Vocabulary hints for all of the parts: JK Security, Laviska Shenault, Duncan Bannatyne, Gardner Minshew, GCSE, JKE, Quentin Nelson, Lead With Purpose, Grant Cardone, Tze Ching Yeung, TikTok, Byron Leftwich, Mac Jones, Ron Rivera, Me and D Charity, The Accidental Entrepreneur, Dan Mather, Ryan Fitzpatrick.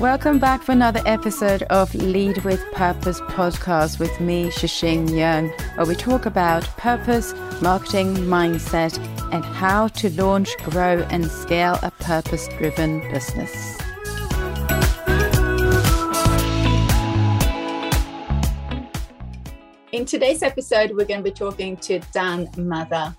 Welcome back for another episode of Lead With Purpose podcast with me, Tze Ching Yeung, where we talk about purpose, marketing, mindset, and how to launch, grow, and scale a purpose-driven business. In today's episode, we're going to be talking to Dan Mather.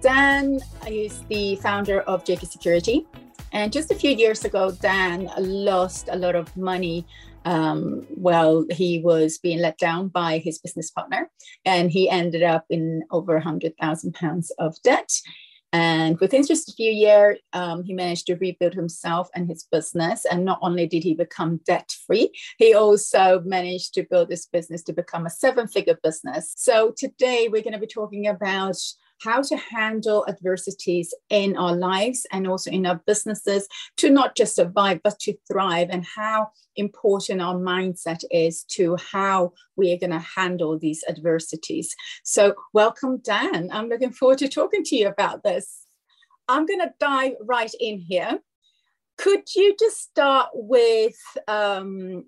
Dan is the founder of JK Security. And just a few years ago, Dan lost a lot of money while he was being let down by his business partner. And he ended up in over £100,000 of debt. And within just a few years, he managed to rebuild himself and his business. And not only did he become debt-free, he also managed to build this business to become a seven-figure business. So today we're going to be talking about how to handle adversities in our lives and also in our businesses to not just survive, but to thrive, and how important our mindset is to how we are going to handle these adversities. So welcome, Dan. I'm looking forward to talking to you about this. I'm going to dive right in here. Could you just start with telling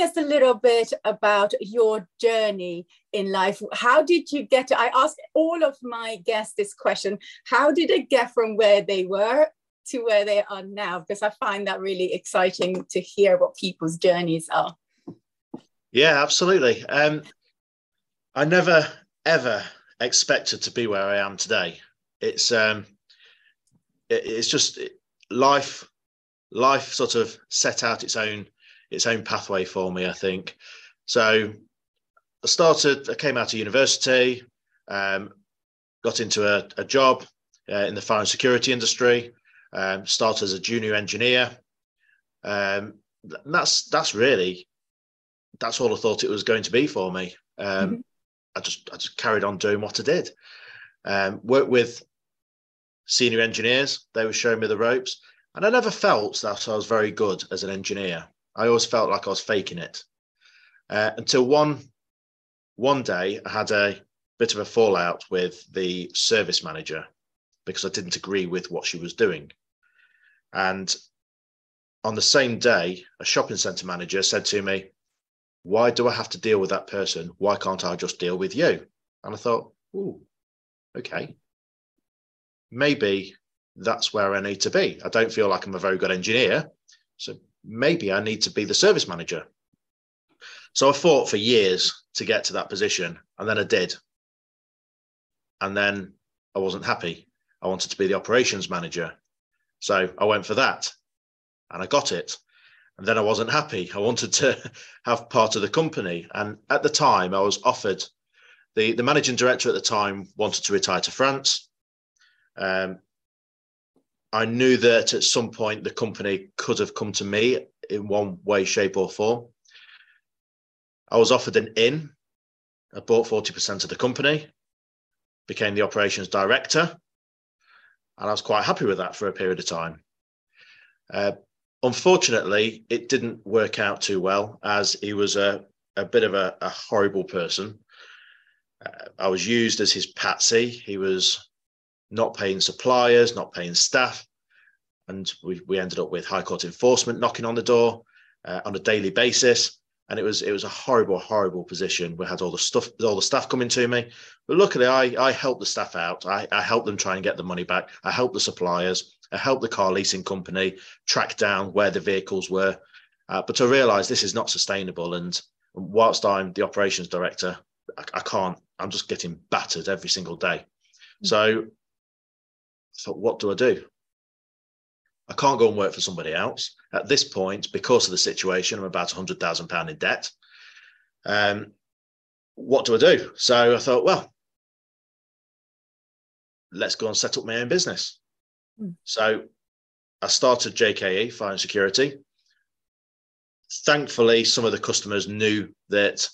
us a little bit about your journey in life? How did you get to, I ask all of my guests this question, how did they get from where they were to where they are now? Because I find that really exciting to hear what people's journeys are. Yeah, absolutely. I never, ever expected to be where I am today. It's just life sort of set out its own pathway for me, I think. So I came out of university, got into a job in the fire and security industry, started as a junior engineer. That's all I thought it was going to be for me. Mm-hmm. I just carried on doing what I did. Worked with senior engineers. They were showing me the ropes, and I never felt that I was very good as an engineer. I always felt like I was faking it until one day I had a bit of a fallout with the service manager because I didn't agree with what she was doing. And on the same day, a shopping centre manager said to me, "Why do I have to deal with that person? Why can't I just deal with you?" And I thought, "Ooh, okay, maybe that's where I need to be. I don't feel like I'm a very good engineer, so maybe I need to be the service manager." So I fought for years to get to that position, and then I did. And then I wasn't happy. I wanted to be the operations manager. So I went for that, and I got it. And then I wasn't happy. I wanted to have part of the company. And at the time I was offered, the managing director at the time wanted to retire to France. I knew that at some point the company could have come to me in one way, shape or form. I was offered an in. I bought 40% of the company, became the operations director, and I was quite happy with that for a period of time. Unfortunately, it didn't work out too well, as he was a bit of a horrible person. I was used as his patsy. He was not paying suppliers, not paying staff. And we ended up with High Court enforcement knocking on the door on a daily basis. And it was a horrible, horrible position. We had all the staff coming to me. But luckily, I helped the staff out. I helped them try and get the money back. I helped the suppliers. I helped the car leasing company track down where the vehicles were. But I realised this is not sustainable. And whilst I'm the operations director, I can't. I'm just getting battered every single day. So I thought, what do I do? I can't go and work for somebody else. At this point, because of the situation, I'm about £100,000 in debt. What do I do? So I thought, well, let's go and set up my own business. So I started JKE, Fire and Security. Thankfully, some of the customers knew that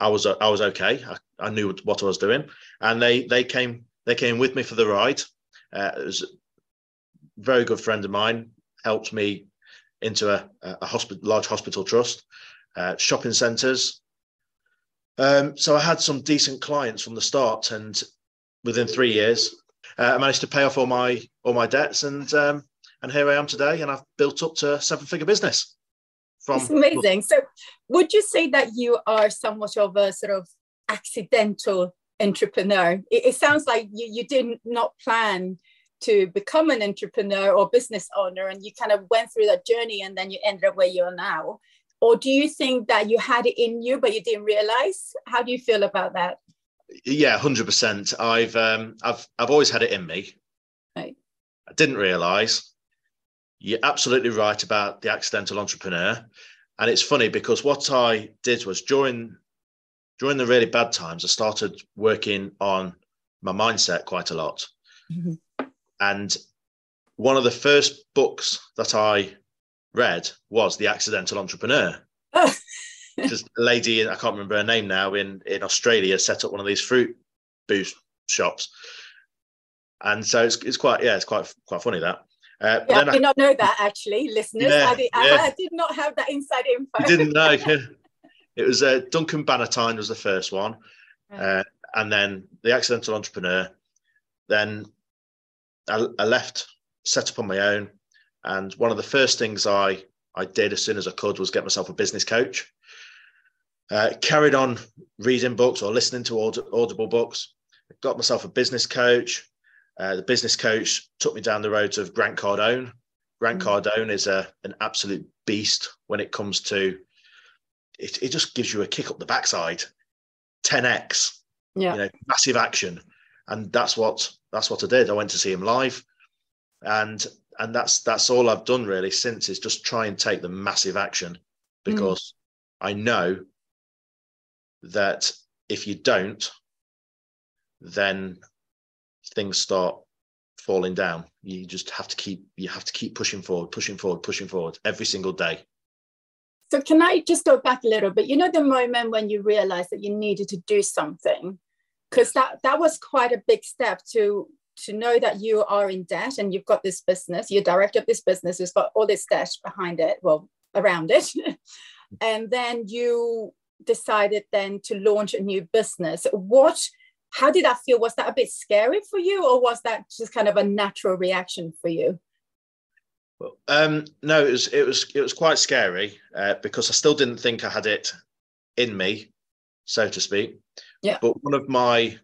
I was okay. I knew what I was doing, and they came with me for the ride. It was a very good friend of mine, helped me into large hospital trust, shopping centres. So I had some decent clients from the start, and within 3 years, I managed to pay off all my debts, and And here I am today, and I've built up to a seven-figure business. It's amazing. So would you say that you are somewhat of a sort of accidental entrepreneur? It sounds like you did not plan to become an entrepreneur or business owner, and you kind of went through that journey and then you ended up where you are now. Or do you think that you had it in you, but you didn't realize? How do you feel about that? Yeah, 100%. I've always had it in me. Right. I didn't realize. You're absolutely right about The Accidental Entrepreneur. And it's funny because what I did was during the really bad times, I started working on my mindset quite a lot. Mm-hmm. And one of the first books that I read was The Accidental Entrepreneur. Oh. Just a lady, I can't remember her name now, in Australia set up one of these fruit booth shops. And so it's quite funny that. Yeah, I did not know that, actually, listeners. Yeah, I did not have that inside info. You didn't know. It was Duncan Bannatyne was the first one. Right. And then The Accidental Entrepreneur. Then I left, set up on my own. And one of the first things I did as soon as I could was get myself a business coach. Carried on reading books or listening to audible books. Got myself a business coach. The business coach took me down the road of Grant Cardone. Grant Cardone is an absolute beast when it comes to, it just gives you a kick up the backside, 10x, massive action. And that's what I did. I went to see him live. And that's all I've done really since, is just try and take the massive action, because I know that if you don't, then things start falling down. You just have to keep pushing forward every single day. So can I just go back a little bit? You know, the moment when you realized that you needed to do something, because that was quite a big step to know that you are in debt and you've got this business, you're director of this business who's got all this debt behind it, well, around it. And then you decided then to launch a new business. How did that feel? Was that a bit scary for you, or was that just kind of a natural reaction for you? Well, no, it was quite scary because I still didn't think I had it in me, so to speak. Yeah. But my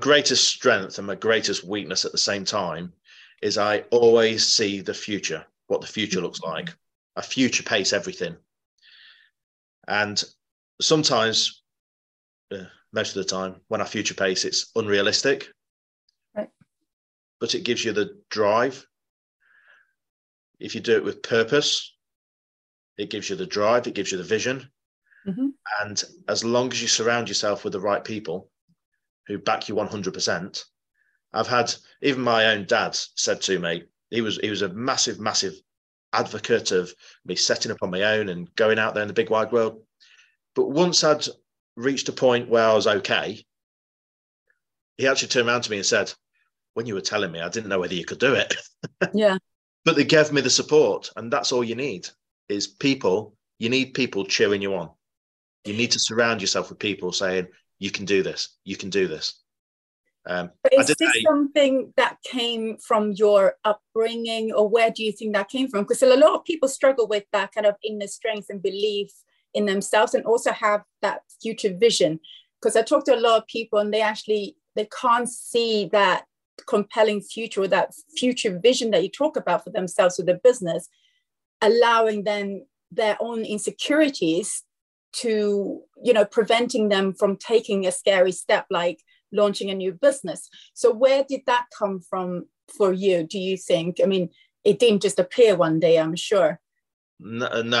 greatest strength and my greatest weakness at the same time is I always see the future, what the future looks like. I future pace everything, and sometimes. Most of the time, when I future pace, it's unrealistic, right? But it gives you the drive. If you do it with purpose, it gives you the drive, it gives you the vision. Mm-hmm. And as long as you surround yourself with the right people who back you 100%, I've had, even my own dad said to me, he was a massive, massive advocate of me setting up on my own and going out there in the big wide world. But once I'd reached a point where I was okay, he actually turned around to me and said, when you were telling me, I didn't know whether you could do it. Yeah. But they gave me the support, and that's all you need is people. You need people cheering you on. You need to surround yourself with people saying, you can do this, you can do this. But is this something that came from your upbringing, or where do you think that came from? Because a lot of people struggle with that kind of inner strength and belief in themselves, and also have that future vision. Because I talk to a lot of people, and they can't see that compelling future or that future vision that you talk about for themselves with their business, allowing them their own insecurities to, preventing them from taking a scary step like launching a new business. So where did that come from for you, do you think? I mean, it didn't just appear one day, I'm sure. No, and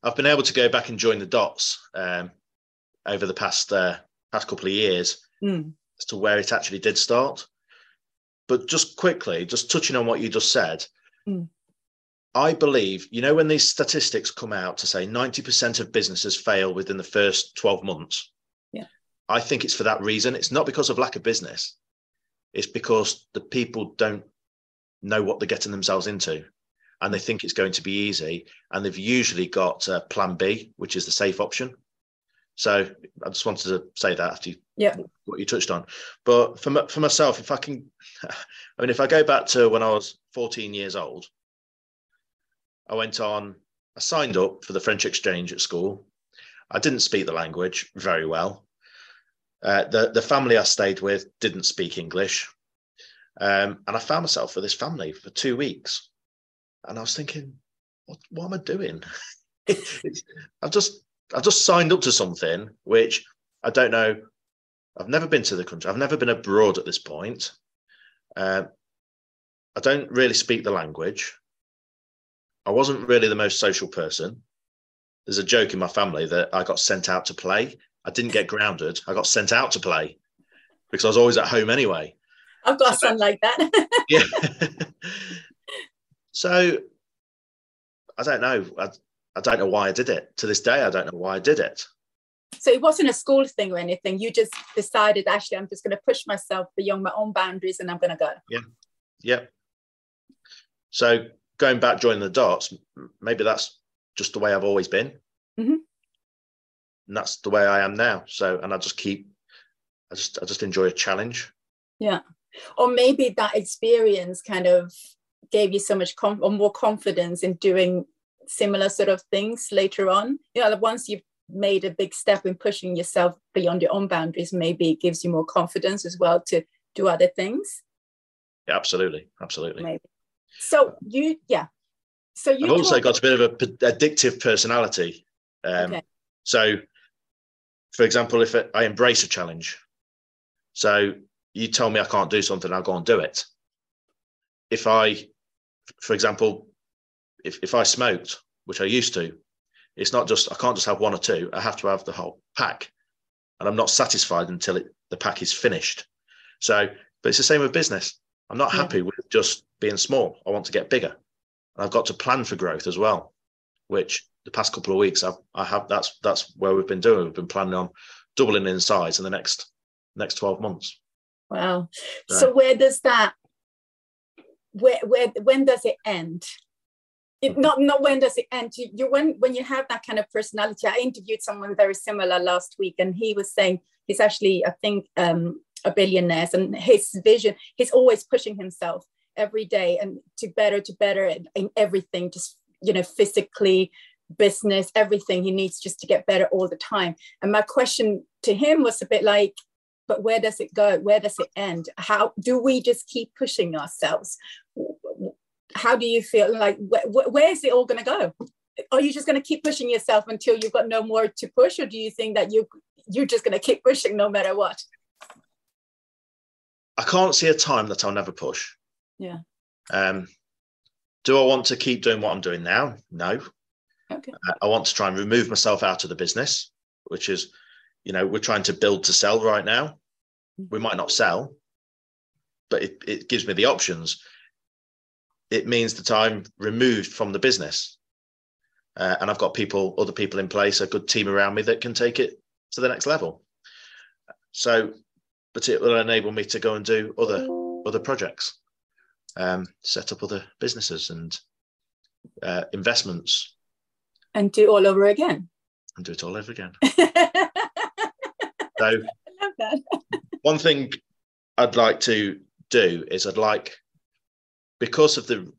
I've been able to go back and join the dots over the past couple of years as to where it actually did start. But just quickly, just touching on what you just said, I believe, when these statistics come out to say 90% of businesses fail within the first 12 months, I think it's for that reason. It's not because of lack of business. It's because the people don't know what they're getting themselves into. And they think it's going to be easy. And they've usually got plan B, which is the safe option. So I just wanted to say that after you, what you touched on. But for myself, if I can, I mean, if I go back to when I was 14 years old, I went on, I signed up for the French exchange at school. I didn't speak the language very well. The family I stayed with didn't speak English. And I found myself with this family for 2 weeks. And I was thinking, what am I doing? I just signed up to something which I don't know. I've never been to the country. I've never been abroad at this point. I don't really speak the language. I wasn't really the most social person. There's a joke in my family that I got sent out to play. I didn't get grounded. I got sent out to play because I was always at home anyway. I've got a son like that. Yeah. So I don't know. I don't know why I did it. To this day, I don't know why I did it. So it wasn't a school thing or anything. You just decided, actually, I'm just going to push myself beyond my own boundaries and I'm going to go. Yeah. Yeah. So going back, joining the dots, maybe that's just the way I've always been. Mm-hmm. And that's the way I am now. So, and I just keep, I just enjoy a challenge. Yeah. Or maybe that experience kind of gave you so much more confidence in doing similar sort of things later on. You know, once you've made a big step in pushing yourself beyond your own boundaries, maybe it gives you more confidence as well to do other things. Yeah, absolutely. Absolutely. Maybe. So you, yeah. So you I've also got a bit of an addictive personality. Okay. So, for example, if I embrace a challenge, so you tell me I can't do something, I'll go and do it. If I, for example, if I smoked, which I used to, it's not just, I can't just have one or two, I have to have the whole pack. And I'm not satisfied until the pack is finished. So, but it's the same with business. I'm not happy with just being small. I want to get bigger. And I've got to plan for growth as well, which the past couple of weeks I have, that's where we've been doing. We've been planning on doubling in size in the next 12 months. Wow. So where does that, when does it end? Not when does it end? When you have that kind of personality, I interviewed someone very similar last week, and he was saying he's actually, I think, a billionaire, and his vision, he's always pushing himself every day and to better in everything, just, you know, physically, business, everything he needs just to get better all the time. And my question to him was a bit like, but where does it go? Where does it end? How do we just keep pushing ourselves? How do you feel like, where is it all going to go? Are you just going to keep pushing yourself until you've got no more to push? Or do you think that you're just going to keep pushing no matter what? I can't see a time that I'll never push. Yeah. Do I want to keep doing what I'm doing now? No. Okay. I want to try and remove myself out of the business, which is, you know, we're trying to build to sell right now. We might not sell, but it gives me the options. It means that I'm removed from the business. And I've got other people in place, a good team around me that can take it to the next level. So, but it will enable me to go and do other projects, set up other businesses and investments. And do all over again. And do it all over again. So, I love that. One thing I'd like to do is because of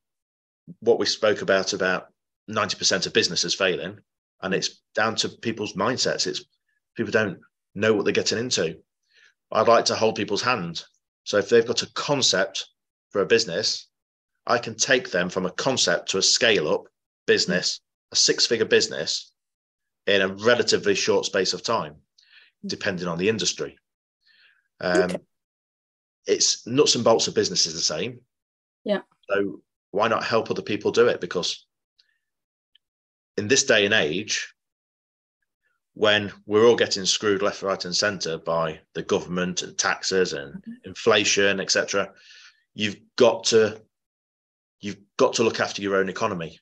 what we spoke about 90% of businesses failing, and it's down to people's mindsets. It's people don't know what they're getting into. I'd like to hold people's hand. So if they've got a concept for a business, I can take them from a concept to a scale-up business, a six-figure business, in a relatively short space of time, depending on the industry. Okay. It's nuts and bolts of business is the same. Yeah. So why not help other people do it? Because in this day and age, when we're all getting screwed left, right and centre by the government and taxes and inflation, etc., you've got to look after your own economy.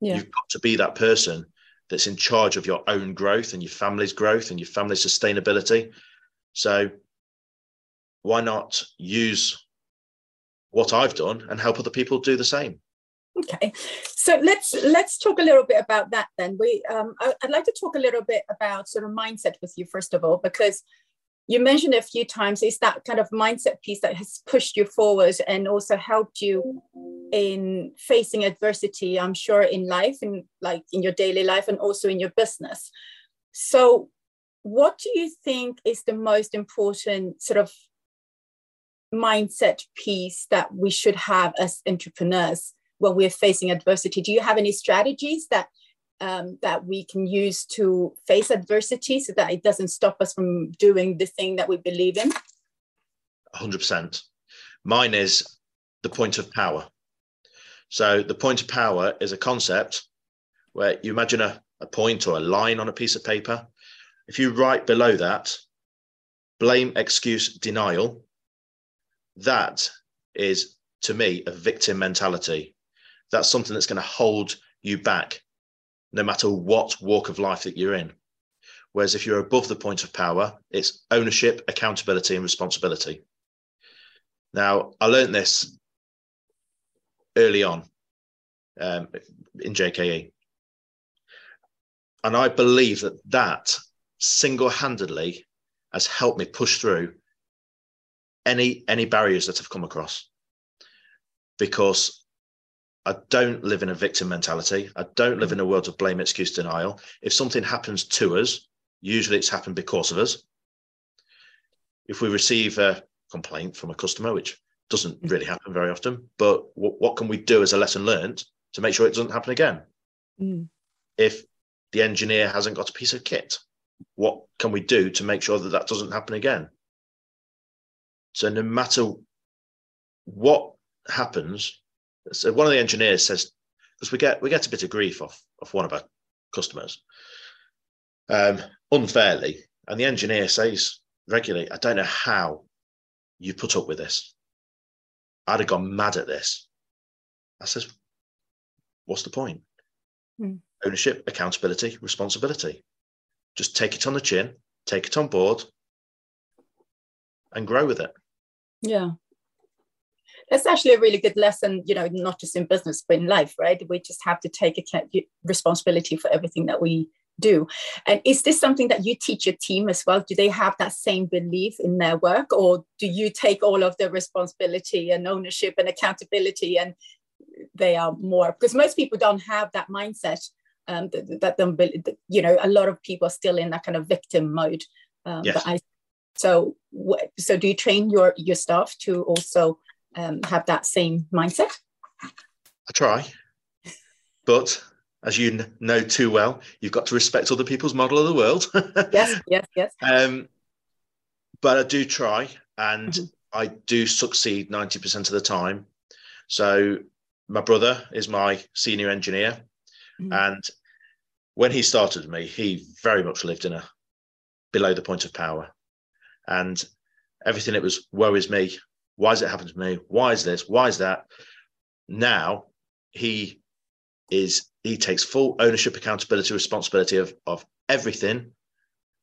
Yeah. You've got to be that person that's in charge of your own growth and your family's growth and your family's sustainability. So why not use what I've done and help other people do the same? Okay, so let's talk a little bit about that then. I'd like to talk a little bit about sort of mindset with you, first of all, because you mentioned a few times it's that kind of mindset piece that has pushed you forward and also helped you in facing adversity, I'm sure, in life and like in your daily life and also in your business. So what do you think is the most important sort of mindset piece that we should have as entrepreneurs when we're facing adversity? Do you have any strategies that we can use to face adversity so that it doesn't stop us from doing the thing that we believe in? 100%. Mine is the point of power. So the point of power is a concept where you imagine a point or a line on a piece of paper. If you write below that, blame, excuse, denial, that is, to me, a victim mentality. That's something that's going to hold you back, no matter what walk of life that you're in. Whereas if you're above the point of power, it's ownership, accountability, and responsibility. Now, I learned this early on in JKE. And I believe that single-handedly has helped me push through any barriers that I've come across. Because I don't live in a victim mentality. I don't live in a world of blame, excuse, denial. If something happens to us, usually it's happened because of us. If we receive a complaint from a customer, which doesn't really happen very often, but what can we do as a lesson learned to make sure it doesn't happen again? Mm. If the engineer hasn't got a piece of kit, what can we do to make sure that doesn't happen again? So no matter what happens, so one of the engineers says, because we get a bit of grief off one of our customers unfairly, and the engineer says regularly, I don't know how you put up with this. I'd have gone mad at this. I says, what's the point? Ownership, accountability, responsibility. Just take it on the chin, take it on board, and grow with it. Yeah. That's actually a really good lesson, you know, not just in business, but in life, right? We just have to take responsibility for everything that we do. And is this something that you teach your team as well? Do they have that same belief in their work, or do you take all of the responsibility and ownership and accountability and they are more? Because most people don't have that mindset, that you know, a lot of people are still in that kind of victim mode. Yes. So do you train your staff to also have that same mindset? I try, but as you know too well, you've got to respect other people's model of the world. Yes. But I do try, and I do succeed 90% of the time. So my brother is my senior engineer, and when he started me, he very much lived in a below the point of power, and everything it was woe is me. Why has it happened to me? Why is this? Why is that? Now he takes full ownership, accountability, responsibility of everything.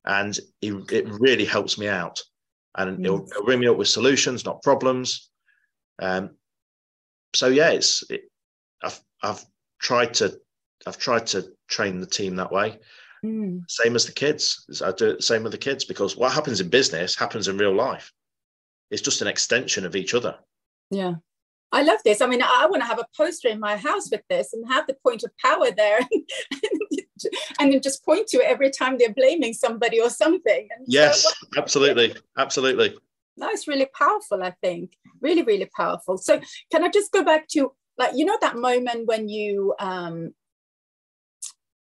And it really helps me out. And he'll ring me up with solutions, not problems. So yeah, I've tried to train the team that way. Same as the kids. I do it the same with the kids, because what happens in business happens in real life. It's just an extension of each other. Yeah. I love this. I mean, I want to have a poster in my house with this and have the point of power there and then just point to it every time they're blaming somebody or something. And yes, absolutely. No, it's really powerful, I think. Really, really powerful. So can I just go back to, like, you know, that moment when you,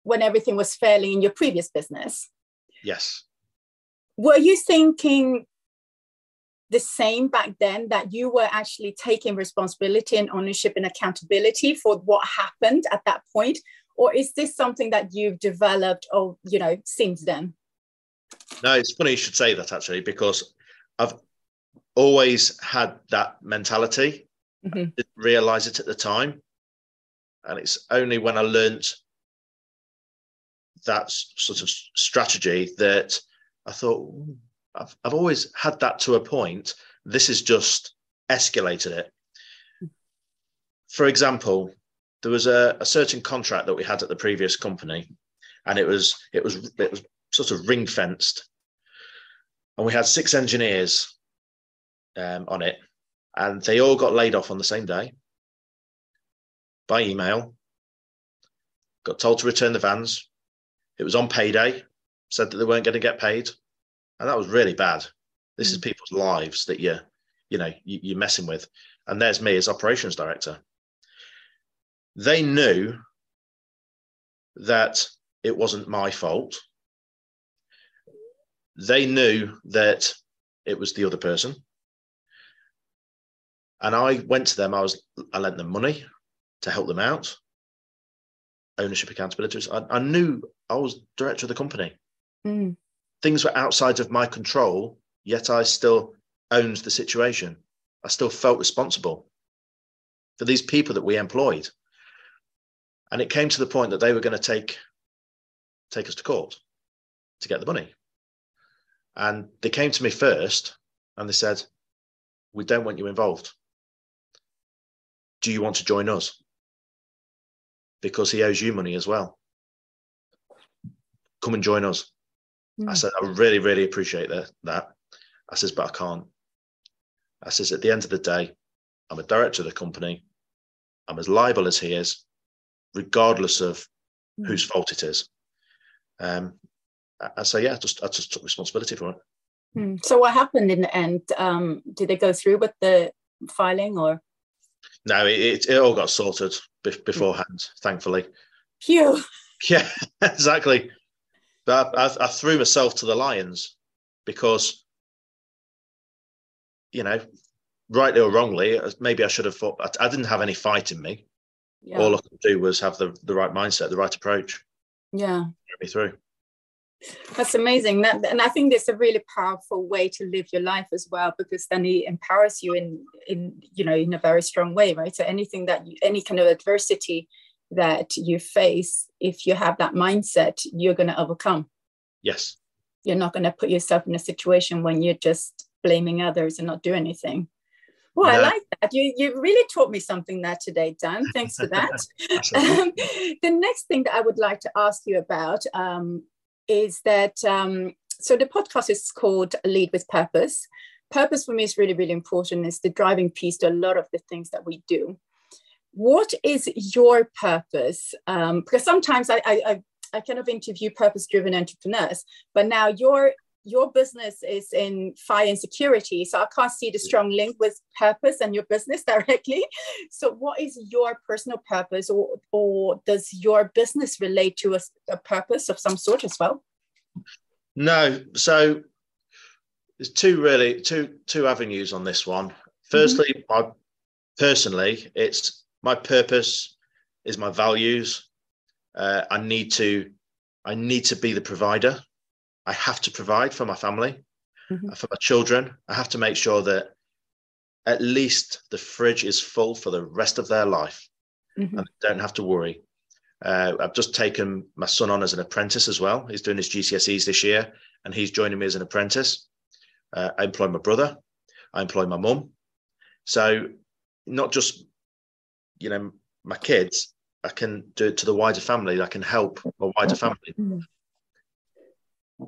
when everything was failing in your previous business? Yes. Were you thinking the same back then, that you were actually taking responsibility and ownership and accountability for what happened at that point? Or is this something that you've developed or, you know, since then? No, it's funny you should say that, actually, because I've always had that mentality. I didn't realize it at the time. And it's only when I learnt that sort of strategy that I thought, I've always had that to a point. This has just escalated it. For example, there was a certain contract that we had at the previous company, and it was sort of ring fenced, and we had 6 engineers on it, and they all got laid off on the same day by email. Got told to return the vans. It was on payday. Said that they weren't going to get paid, and that was really bad. This is people's lives that you're messing with. And there's me as operations director. They knew that it wasn't my fault. They knew that it was the other person. And I went to them. I lent them money to help them out. Ownership, accountability. I knew I was director of the company. Mm. Things were outside of my control, yet I still owned the situation. I still felt responsible for these people that we employed. And it came to the point that they were going to take us to court to get the money. And they came to me first and they said, "We don't want you involved. Do you want to join us? Because he owes you money as well. Come and join us." Mm. I said, "I really, really appreciate that. I says, "But I can't." I says, "At the end of the day, I'm a director of the company. I'm as liable as he is, regardless of whose fault it is." I just took responsibility for it. Mm. So what happened in the end? Did they go through with the filing or? No, it all got sorted beforehand, thankfully. Phew. Yeah, exactly. But I threw myself to the lions because, rightly or wrongly, maybe I should have thought, I didn't have any fight in me. Yeah. All I could do was have the right mindset, the right approach. Yeah. Get me through. That's amazing. And I think that's a really powerful way to live your life as well, because then it empowers you in a very strong way, right? So anything any kind of adversity that you face, if you have that mindset, you're going to overcome. Yes. You're not going to put yourself in a situation when you're just blaming others and not doing anything. Well, no. I like that. You really taught me something there today, Dan. Thanks for that. The next thing that I would like to ask you about is that, so the podcast is called Lead With Purpose. Purpose for me is really, really important. It's the driving piece to a lot of the things that we do. What is your purpose? Because sometimes I kind of interview purpose-driven entrepreneurs, but now your business is in fire and security, so I can't see the strong link with purpose and your business directly. So what is your personal purpose, or does your business relate to a purpose of some sort as well? No. So there's two avenues on this one. Firstly, personally, it's my purpose is my values. I need to be the provider. I have to provide for my family, for my children. I have to make sure that at least the fridge is full for the rest of their life, and they don't have to worry. I've just taken my son on as an apprentice as well. He's doing his GCSEs this year, and he's joining me as an apprentice. I employ my brother. I employ my mum. So not just, my kids, I can do it to the wider family. I can help my wider family. Mm-hmm.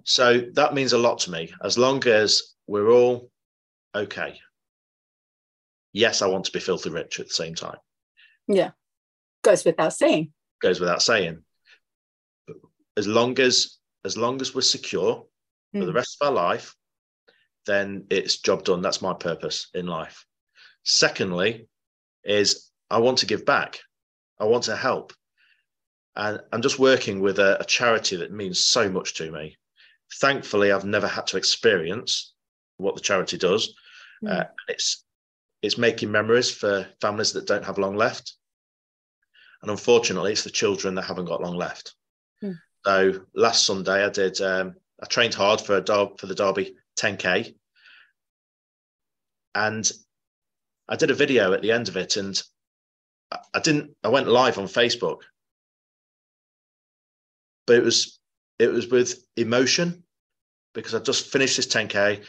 So that means a lot to me, as long as we're all okay. Yes, I want to be filthy rich at the same time. Yeah, goes without saying. But as long as we're secure for the rest of our life, then it's job done. That's my purpose in life. Secondly, is I want to give back. I want to help. And I'm just working with a charity that means so much to me. Thankfully, I've never had to experience what the charity does. It's making memories for families that don't have long left. And unfortunately, it's the children that haven't got long left. Mm. So last Sunday, I did. I trained hard for the Derby 10K. And I did a video at the end of it. And I went live on Facebook. But it was with emotion, because I'd just finished this 10K.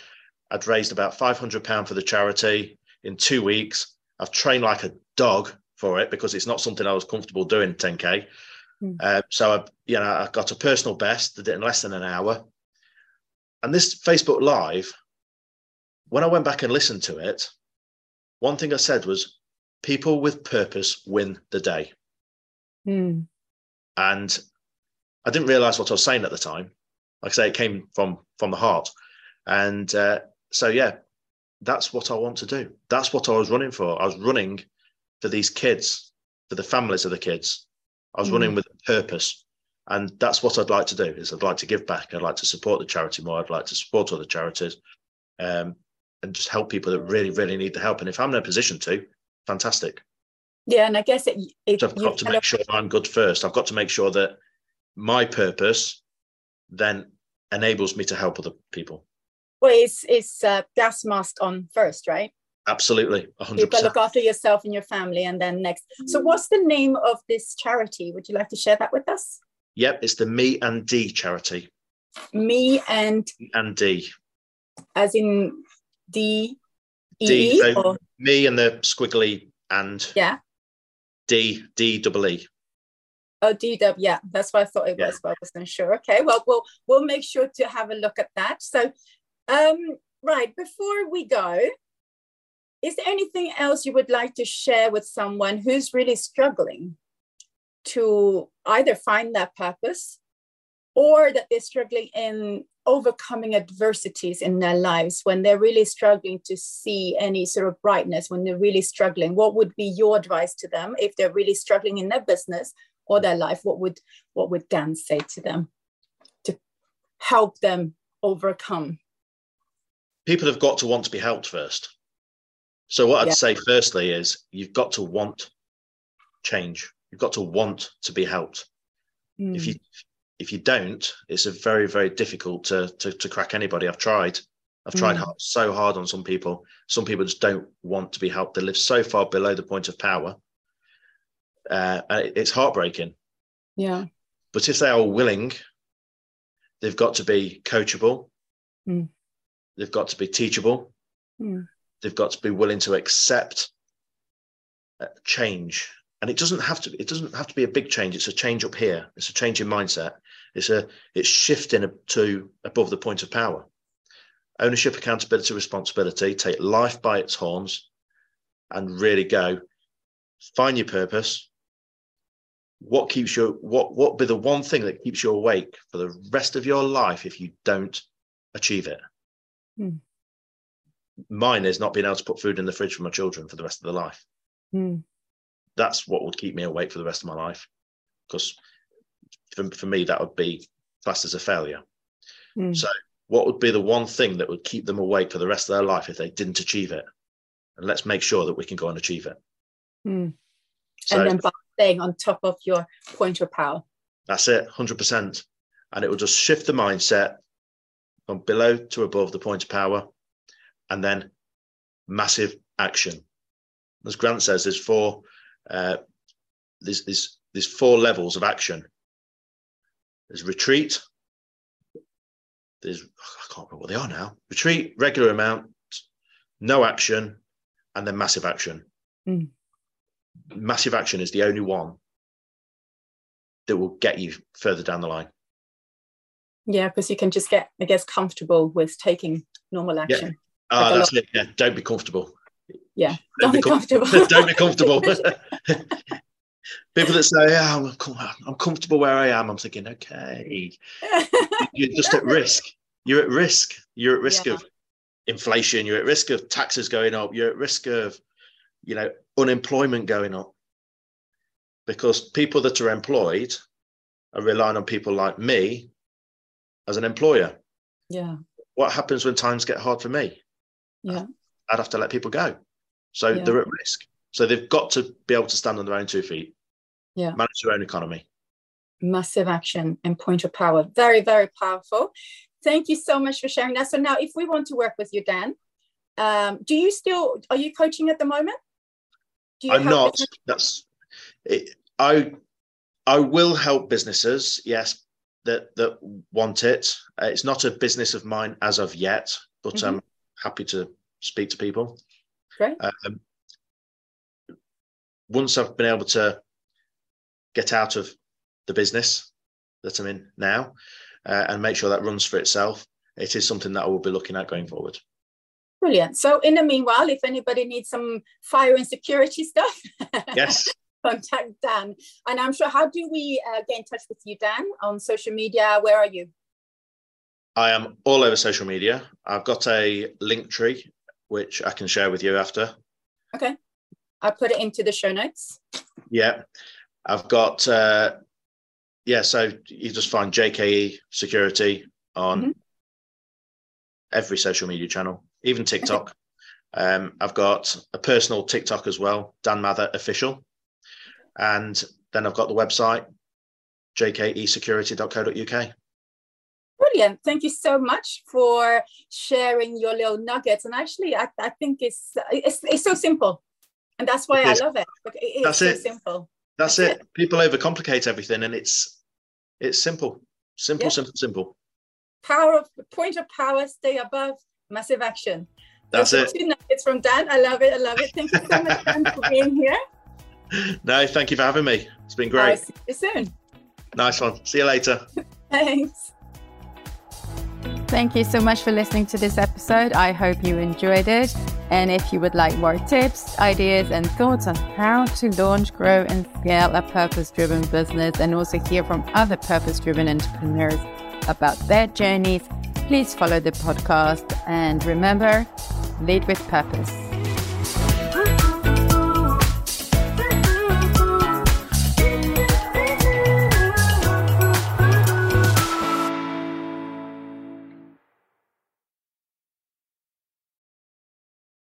I'd raised about £500 for the charity in 2 weeks. I've trained like a dog for it because it's not something I was comfortable doing, 10K. So I got a personal best, did it in less than an hour. And this Facebook Live, when I went back and listened to it, one thing I said was, people with purpose win the day. And I didn't realize what I was saying at the time. Like I say, it came from the heart. And that's what I want to do. That's what I was running for. I was running for these kids, for the families of the kids. I was running with a purpose. And that's what I'd like to do, is I'd like to give back. I'd like to support the charity more. I'd like to support other charities and just help people that really, really need the help. And if I'm in a position to, fantastic. Yeah, and I guess it so I've got to make sure I'm good first. I've got to make sure that my purpose then enables me to help other people. Well, it's gas mask on first, right? Absolutely, 100%. You've got to look after yourself and your family, and then next. So what's the name of this charity? Would you like to share that with us? Yep, it's the Me and D Charity. Me and D. As in D-E? D, so me and the squiggly and. Yeah. D-double-E. Oh, D-dub, yeah. That's what I thought it was, but I wasn't sure. Okay, well, we'll make sure to have a look at that. So, right, before we go, is there anything else you would like to share with someone who's really struggling to either find that purpose or that they're struggling in overcoming adversities in their lives, when they're really struggling to see any sort of brightness, when they're really struggling? What would be your advice to them if they're really struggling in their business or their life? What would Dan say to them to help them overcome? People have got to want to be helped first. So what I'd say firstly is you've got to want change. You've got to want to be helped. If you don't, it's a very, very difficult to crack anybody. I've tried so hard on some people. Some people just don't want to be helped. They live so far below the point of power. It's heartbreaking. Yeah. But if they are willing, they've got to be coachable. They've got to be teachable. They've got to be willing to accept change. And it doesn't have to be a big change. It's a change up here. It's a change in mindset. It's shifting to above the point of power. Ownership, accountability, responsibility, take life by its horns and really go. Find your purpose. What be the one thing that keeps you awake for the rest of your life if you don't achieve it? Mine is not being able to put food in the fridge for my children for the rest of their life. That's what would keep me awake for the rest of my life, because for me that would be classed as a failure. So what would be the one thing that would keep them awake for the rest of their life if they didn't achieve it? And let's make sure that we can go and achieve it. So, and then by staying on top of your point of power. That's it, 100%. And it will just shift the mindset from below to above the point of power, and then massive action. As Grant says, there's four levels of action. There's retreat. I can't remember what they are now. Retreat, regular amount, no action, and then massive action. Massive action is the only one that will get you further down the line. Yeah, because you can just get, I guess, comfortable with taking normal action. Yeah. That's it. Yeah, don't be comfortable. Yeah, don't be comfortable. Don't be comfortable. People that say, "Yeah, I'm comfortable where I am," I'm thinking, okay, you're just at risk. You're at risk. You're at risk of inflation. You're at risk of taxes going up. You're at risk of, unemployment going up. Because people that are employed are relying on people like me as an employer. Yeah. What happens when times get hard for me? Yeah. I'd have to let people go. So they're at risk. So they've got to be able to stand on their own 2 feet. Yeah. Manage their own economy. Massive action and point of power. Very, very powerful. Thank you so much for sharing that. So now if we want to work with you, Dan, are you coaching at the moment? I'm not. That's it. I will help businesses, yes, that want it. It's not a business of mine as of yet, but I'm happy to speak to people. Great. once I've been able to get out of the business that I'm in now and make sure that runs for itself, it is something that I will be looking at going forward. Brilliant. So in the meanwhile, if anybody needs some fire and security stuff, yes, contact Dan. And I'm sure, how do we get in touch with you, Dan, on social media? Where are you? I am all over social media. I've got a link tree, which I can share with you after. Okay. I'll put it into the show notes. Yeah. I've got, so you just find JKE Security on every social media channel, even TikTok. I've got a personal TikTok as well, Dan Mather Official. And then I've got the website, jkesecurity.co.uk. Brilliant. Thank you so much for sharing your little nuggets. And actually, I think it's so simple. And that's why I love it. It's so simple. That's it. People overcomplicate everything, and it's simple. Simple, yeah. Simple. Point of power, stay above, massive action. That's it. Two nuggets from Dan. I love it. I love it. Thank you so much, Dan, for being here. No, thank you for having me. It's been great. I'll see you soon. Nice one. See you later. Thanks. Thank you so much for listening to this episode. I hope you enjoyed it. And if you would like more tips, ideas, and thoughts on how to launch, grow, and scale a purpose-driven business, and also hear from other purpose-driven entrepreneurs about their journeys, please follow the podcast. And remember, lead with purpose.